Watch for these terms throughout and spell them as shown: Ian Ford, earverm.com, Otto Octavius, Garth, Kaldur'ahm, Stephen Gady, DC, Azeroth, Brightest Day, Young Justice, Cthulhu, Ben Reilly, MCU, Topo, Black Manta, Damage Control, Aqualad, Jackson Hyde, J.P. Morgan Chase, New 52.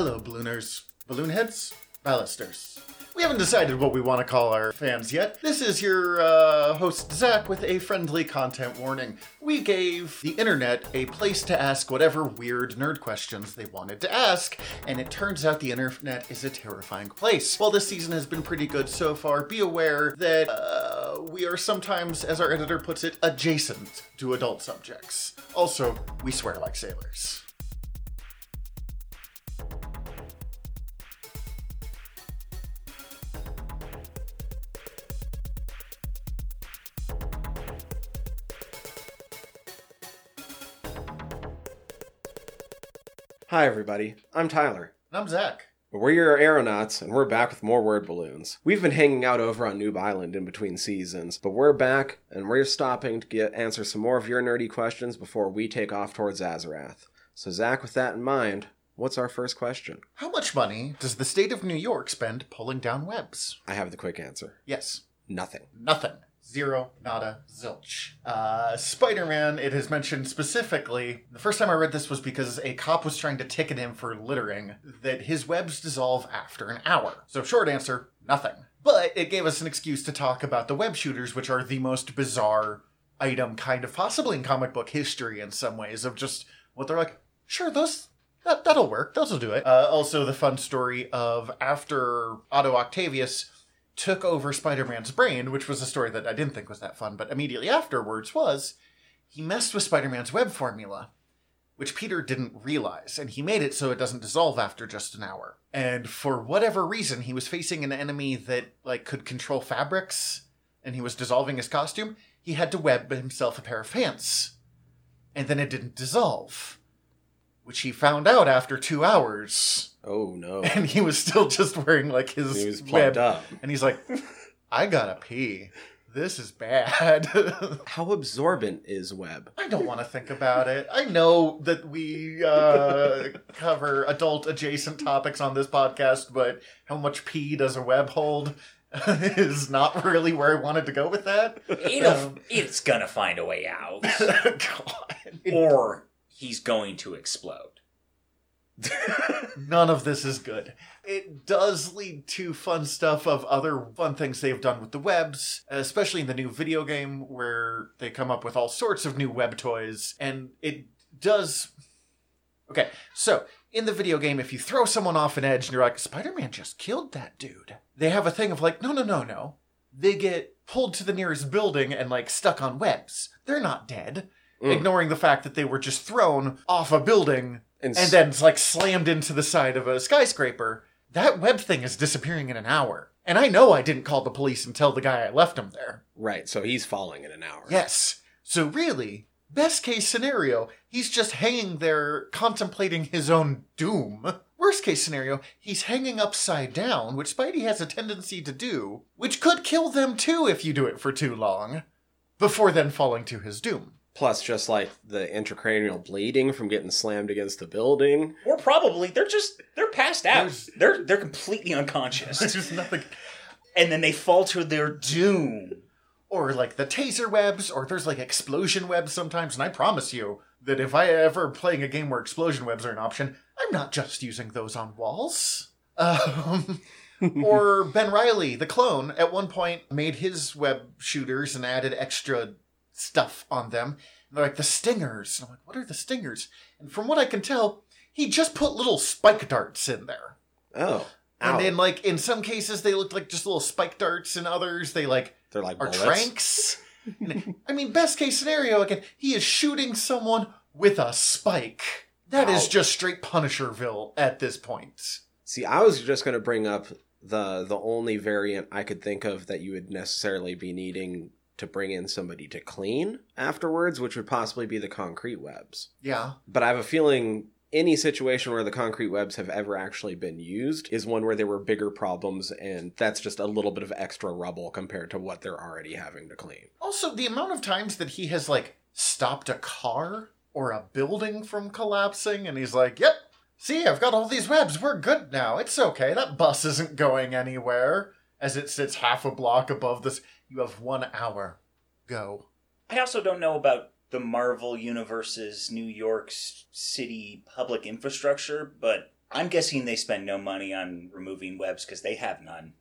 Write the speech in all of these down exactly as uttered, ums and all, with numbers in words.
Hello, ballooners, balloonheads, ballisters. We haven't decided what we want to call our fams yet. This is your uh, host, Zach, with a friendly content warning. We gave the internet a place to ask whatever weird nerd questions they wanted to ask, and it turns out the internet is a terrifying place. While this season has been pretty good so far, be aware that uh, we are sometimes, as our editor puts it, adjacent to adult subjects. Also, we swear like sailors. Hi, everybody. I'm Tyler. And I'm Zach. We're your aeronauts, and we're back with more word balloons. We've been hanging out over on Noob Island in between seasons, but we're back, and we're stopping to get answer some more of your nerdy questions before we take off towards Azeroth. So, Zach, with that in mind, what's our first question? How much money does the state of New York spend pulling down webs? I have the quick answer. Yes. Nothing. Nothing. Zero, nada, zilch. Uh, Spider-Man, it is mentioned specifically, the first time I read this was because a cop was trying to ticket him for littering, that his webs dissolve after an hour. So short answer, nothing. But it gave us an excuse to talk about the web shooters, which are the most bizarre item kind of possibly in comic book history in some ways, of just what they're like, sure, those... That, that'll work, those will do it. Uh, also, the fun story of after Otto Octavius took over Spider-Man's brain, which was a story that I didn't think was that fun, but immediately afterwards was, he messed with Spider-Man's web formula, which Peter didn't realize, and he made it so it doesn't dissolve after just an hour. And for whatever reason, he was facing an enemy that like could control fabrics, and he was dissolving his costume. He had to web himself a pair of pants, and then it didn't dissolve, which he found out after two hours. Oh, no. And he was still just wearing, like, his he was plugged web. Up. And he's like, I gotta pee. This is bad. How absorbent is web? I don't want to think about it. I know that we uh, cover adult-adjacent topics on this podcast, but how much pee does a web hold is not really where I wanted to go with that. It'll, it's gonna find a way out. God. Or he's going to explode. None of this is good. It does lead to fun stuff of other fun things they've done with the webs, especially in the new video game where they come up with all sorts of new web toys. And it does... Okay, so in the video game, if you throw someone off an edge and you're like, Spider-Man just killed that dude, they have a thing of like, no, no, no, no. They get pulled to the nearest building and like stuck on webs. They're not dead. Mm. Ignoring the fact that they were just thrown off a building And, and then it's like slammed into the side of a skyscraper. That web thing is disappearing in an hour. And I know I didn't call the police and tell the guy I left him there. Right, so he's falling in an hour. Yes. So really, best case scenario, he's just hanging there contemplating his own doom. Worst case scenario, he's hanging upside down, which Spidey has a tendency to do, which could kill them too if you do it for too long, before then falling to his doom. Plus, just like the intracranial bleeding from getting slammed against the building. Or probably, they're just, they're passed out. There's, they're they're completely unconscious. There's nothing. And then they fall to their doom. Or like the taser webs, or there's like explosion webs sometimes. And I promise you that if I ever playing a game where explosion webs are an option, I'm not just using those on walls. Um... or Ben Reilly, the clone, at one point made his web shooters and added extra stuff on them. And they're like, the stingers. And I'm like, what are the stingers? And from what I can tell, he just put little spike darts in there. Oh. And ow. Then, like, in some cases, they look like just little spike darts. In others, they, like, they're like are tranks. And, I mean, best case scenario, again, he is shooting someone with a spike. That ow. Is just straight Punisherville at this point. See, I was just going to bring up the the only variant I could think of that you would necessarily be needing to bring in somebody to clean afterwards, which would possibly be the concrete webs. Yeah. But I have a feeling any situation where the concrete webs have ever actually been used is one where there were bigger problems, and that's just a little bit of extra rubble compared to what they're already having to clean. Also, the amount of times that he has, like, stopped a car or a building from collapsing, and he's like, yep, see, I've got all these webs, we're good now, it's okay, that bus isn't going anywhere, as it sits half a block above this... You have one hour. Go. I also don't know about the Marvel Universe's New York's city public infrastructure, but I'm guessing they spend no money on removing webs because they have none.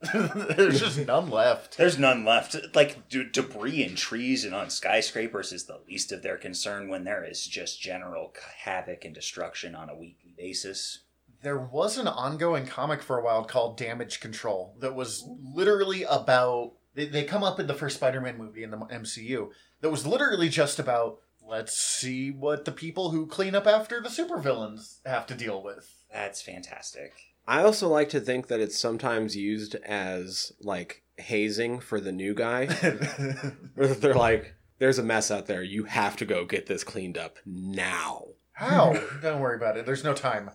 There's just none left. There's none left. Like, d- debris in trees and on skyscrapers is the least of their concern when there is just general havoc and destruction on a weekly basis. There was an ongoing comic for a while called Damage Control that was literally about... They, they come up in the first Spider-Man movie in the M C U that was literally just about, let's see what the people who clean up after the supervillains have to deal with. That's fantastic. I also like to think that it's sometimes used as, like, hazing for the new guy. They're like, there's a mess out there. You have to go get this cleaned up now. How? Don't worry about it. There's no time.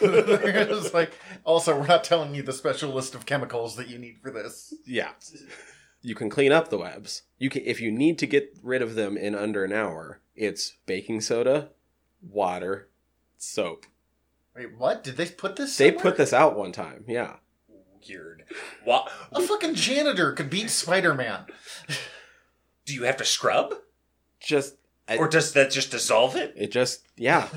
It's like, also, we're not telling you the special list of chemicals that you need for this. Yeah. You can clean up the webs. You can, if you need to get rid of them in under an hour, it's baking soda, water, soap. Wait, what? Did they put this somewhere? They put this out one time, yeah. Weird. What? A fucking janitor could beat Spider-Man. Do you have to scrub? Just... I, or does that just dissolve it? It just... Yeah.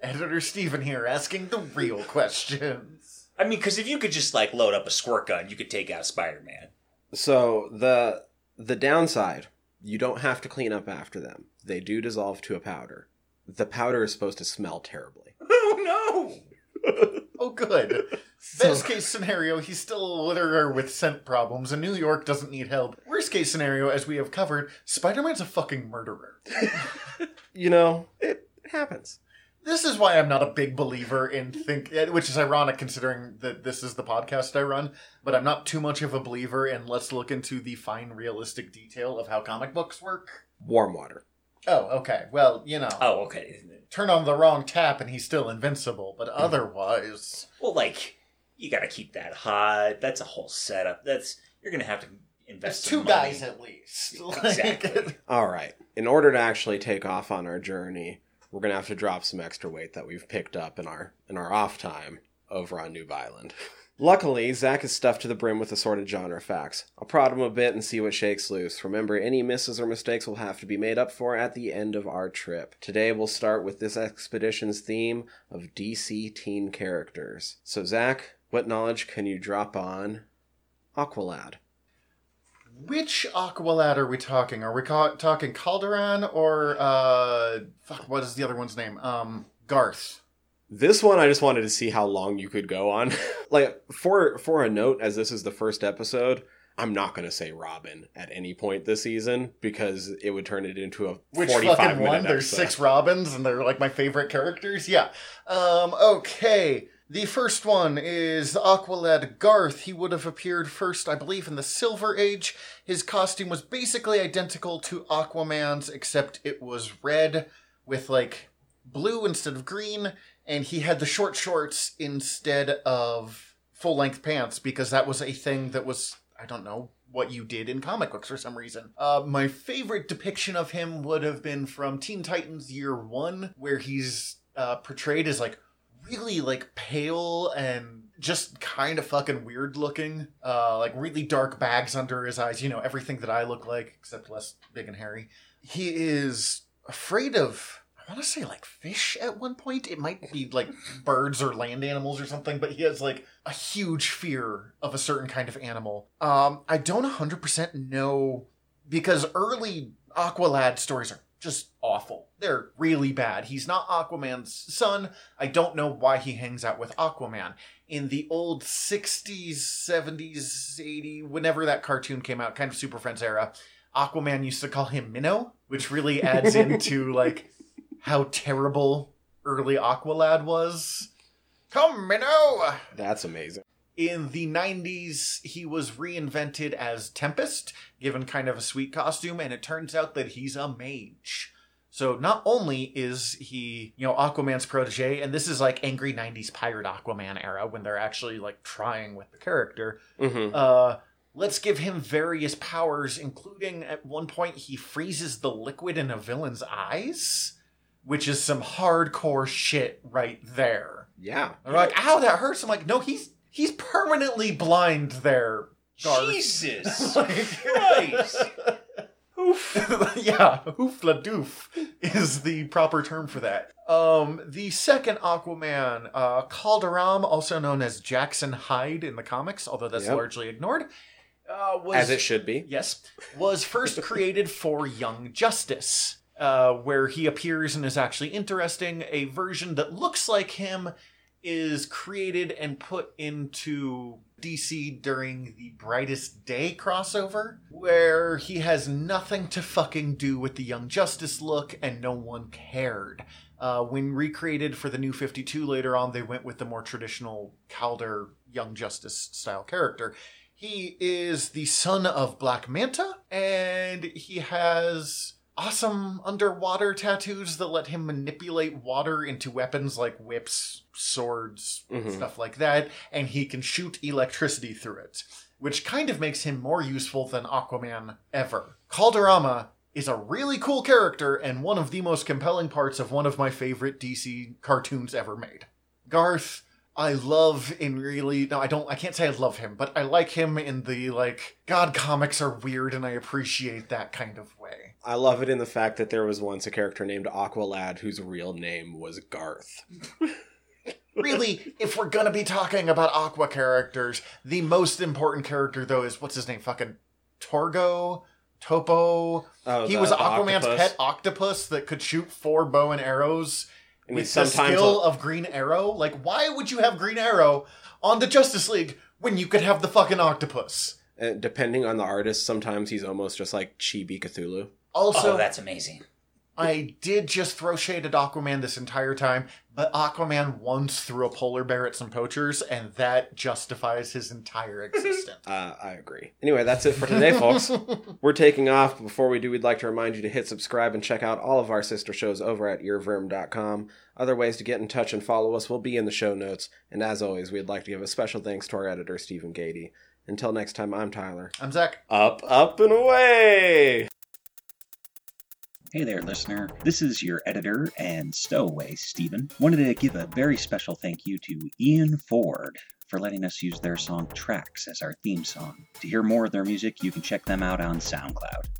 Editor Stephen here asking the real questions. I mean, because if you could just, like, load up a squirt gun, you could take out Spider-Man. So, the the downside, you don't have to clean up after them. They do dissolve to a powder. The powder is supposed to smell terribly. Oh, no! Oh, good. So, best case scenario, he's still a litterer with scent problems, and New York doesn't need help. Worst case scenario, as we have covered, Spider-Man's a fucking murderer. You know, it happens. This is why I'm not a big believer in think, which is ironic considering that this is the podcast I run, but I'm not too much of a believer in let's look into the fine realistic detail of how comic books work. Warm water. Oh, okay. Well, you know. Oh, okay. Turn on the wrong tap and he's still invincible, but otherwise... Well, like, you gotta keep that hot. That's a whole setup. That's... You're gonna have to invest some money. Two guys at least. Exactly. All right. In order to actually take off on our journey, we're gonna have to drop some extra weight that we've picked up in our in our off time over on Noob Island. Luckily, Zach is stuffed to the brim with assorted genre facts. I'll prod him a bit and see what shakes loose. Remember, any misses or mistakes will have to be made up for at the end of our trip. Today, we'll start with this expedition's theme of D C teen characters. So, Zach, what knowledge can you drop on Aqualad? Which Aqualad are we talking? Are we ca- talking Kaldur'ahm or, uh, fuck, what is the other one's name? Um, Garth. This one, I just wanted to see how long you could go on. Like, for for a note, as this is the first episode, I'm not going to say Robin at any point this season, because it would turn it into a forty-five minute episode. Which fucking one? There's six Robins, and they're, like, my favorite characters? Yeah. Um, okay. The first one is Aqualad Garth. He would have appeared first, I believe, in the Silver Age. His costume was basically identical to Aquaman's, except it was red with, like, blue instead of green. And he had the short shorts instead of full-length pants, because that was a thing that was, I don't know, what you did in comic books for some reason. Uh, my favorite depiction of him would have been from Teen Titans Year One, where he's uh, portrayed as, like, really, like, pale and just kind of fucking weird-looking. Uh, like, really dark bags under his eyes. You know, everything that I look like, except less big and hairy. He is afraid of... I want to say, like, fish at one point. It might be, like, birds or land animals or something, but he has, like, a huge fear of a certain kind of animal. Um, I don't one hundred percent know, because early Aqualad stories are just awful. They're really bad. He's not Aquaman's son. I don't know why he hangs out with Aquaman. In the old sixties, seventies, eighties, whenever that cartoon came out, kind of Super Friends era, Aquaman used to call him Minnow, which really adds into, like... how terrible early Aqualad was. Come, Minnow! That's amazing. In the nineties, he was reinvented as Tempest, given kind of a sweet costume, and it turns out that he's a mage. So not only is he, you know, Aquaman's protege, and this is like angry nineties pirate Aquaman era, when they're actually, like, trying with the character, mm-hmm. uh... let's give him various powers, including, at one point, he freezes the liquid in a villain's eyes... which is some hardcore shit right there. Yeah. They're like, ow, that hurts. I'm like, no, he's he's permanently blind there, Garth. Jesus Christ. Who Oof. Yeah, oofladoof is the proper term for that. Um, the second Aquaman, uh, Kaldur'ahm, also known as Jackson Hyde in the comics, although that's yep. largely ignored. Uh, was, as it should be. Yes. Was first created for Young Justice, uh, where he appears and is actually interesting. A version that looks like him is created and put into D C during the Brightest Day crossover, where he has nothing to fucking do with the Young Justice look and no one cared. Uh, when recreated for the New fifty-two later on, they went with the more traditional Calder Young Justice style character. He is the son of Black Manta, and he has awesome underwater tattoos that let him manipulate water into weapons like whips, swords, mm-hmm. stuff like that, and he can shoot electricity through it, which kind of makes him more useful than Aquaman ever. Kaldur'ahm is a really cool character and one of the most compelling parts of one of my favorite D C cartoons ever made. Garth, I love in really... No, I don't... I can't say I love him, but I like him in the, like, God, comics are weird and I appreciate that kind of way. I love it in the fact that there was once a character named Aqualad whose real name was Garth. Really, if we're gonna be talking about Aqua characters, the most important character, though, is... What's his name? Fucking Torgo? Topo? Oh, he the, was the Aquaman's octopus. Pet octopus that could shoot four bow and arrows... I mean, with the skill of Green Arrow? Like, why would you have Green Arrow on the Justice League when you could have the fucking octopus? Uh, depending on the artist, sometimes he's almost just like Chibi Cthulhu. Also, oh, that's amazing. I did just throw shade at Aquaman this entire time, but Aquaman once threw a polar bear at some poachers, and that justifies his entire existence. uh, I agree. Anyway, that's it for today, folks. We're taking off, but before we do, we'd like to remind you to hit subscribe and check out all of our sister shows over at earverm dot com. Other ways to get in touch and follow us will be in the show notes, and as always, we'd like to give a special thanks to our editor, Stephen Gady. Until next time, I'm Tyler. I'm Zach. Up, up, and away! Hey there, listener. This is your editor and stowaway, Stephen. Wanted to give a very special thank you to Ian Ford for letting us use their song Tracks as our theme song. To hear more of their music, you can check them out on SoundCloud.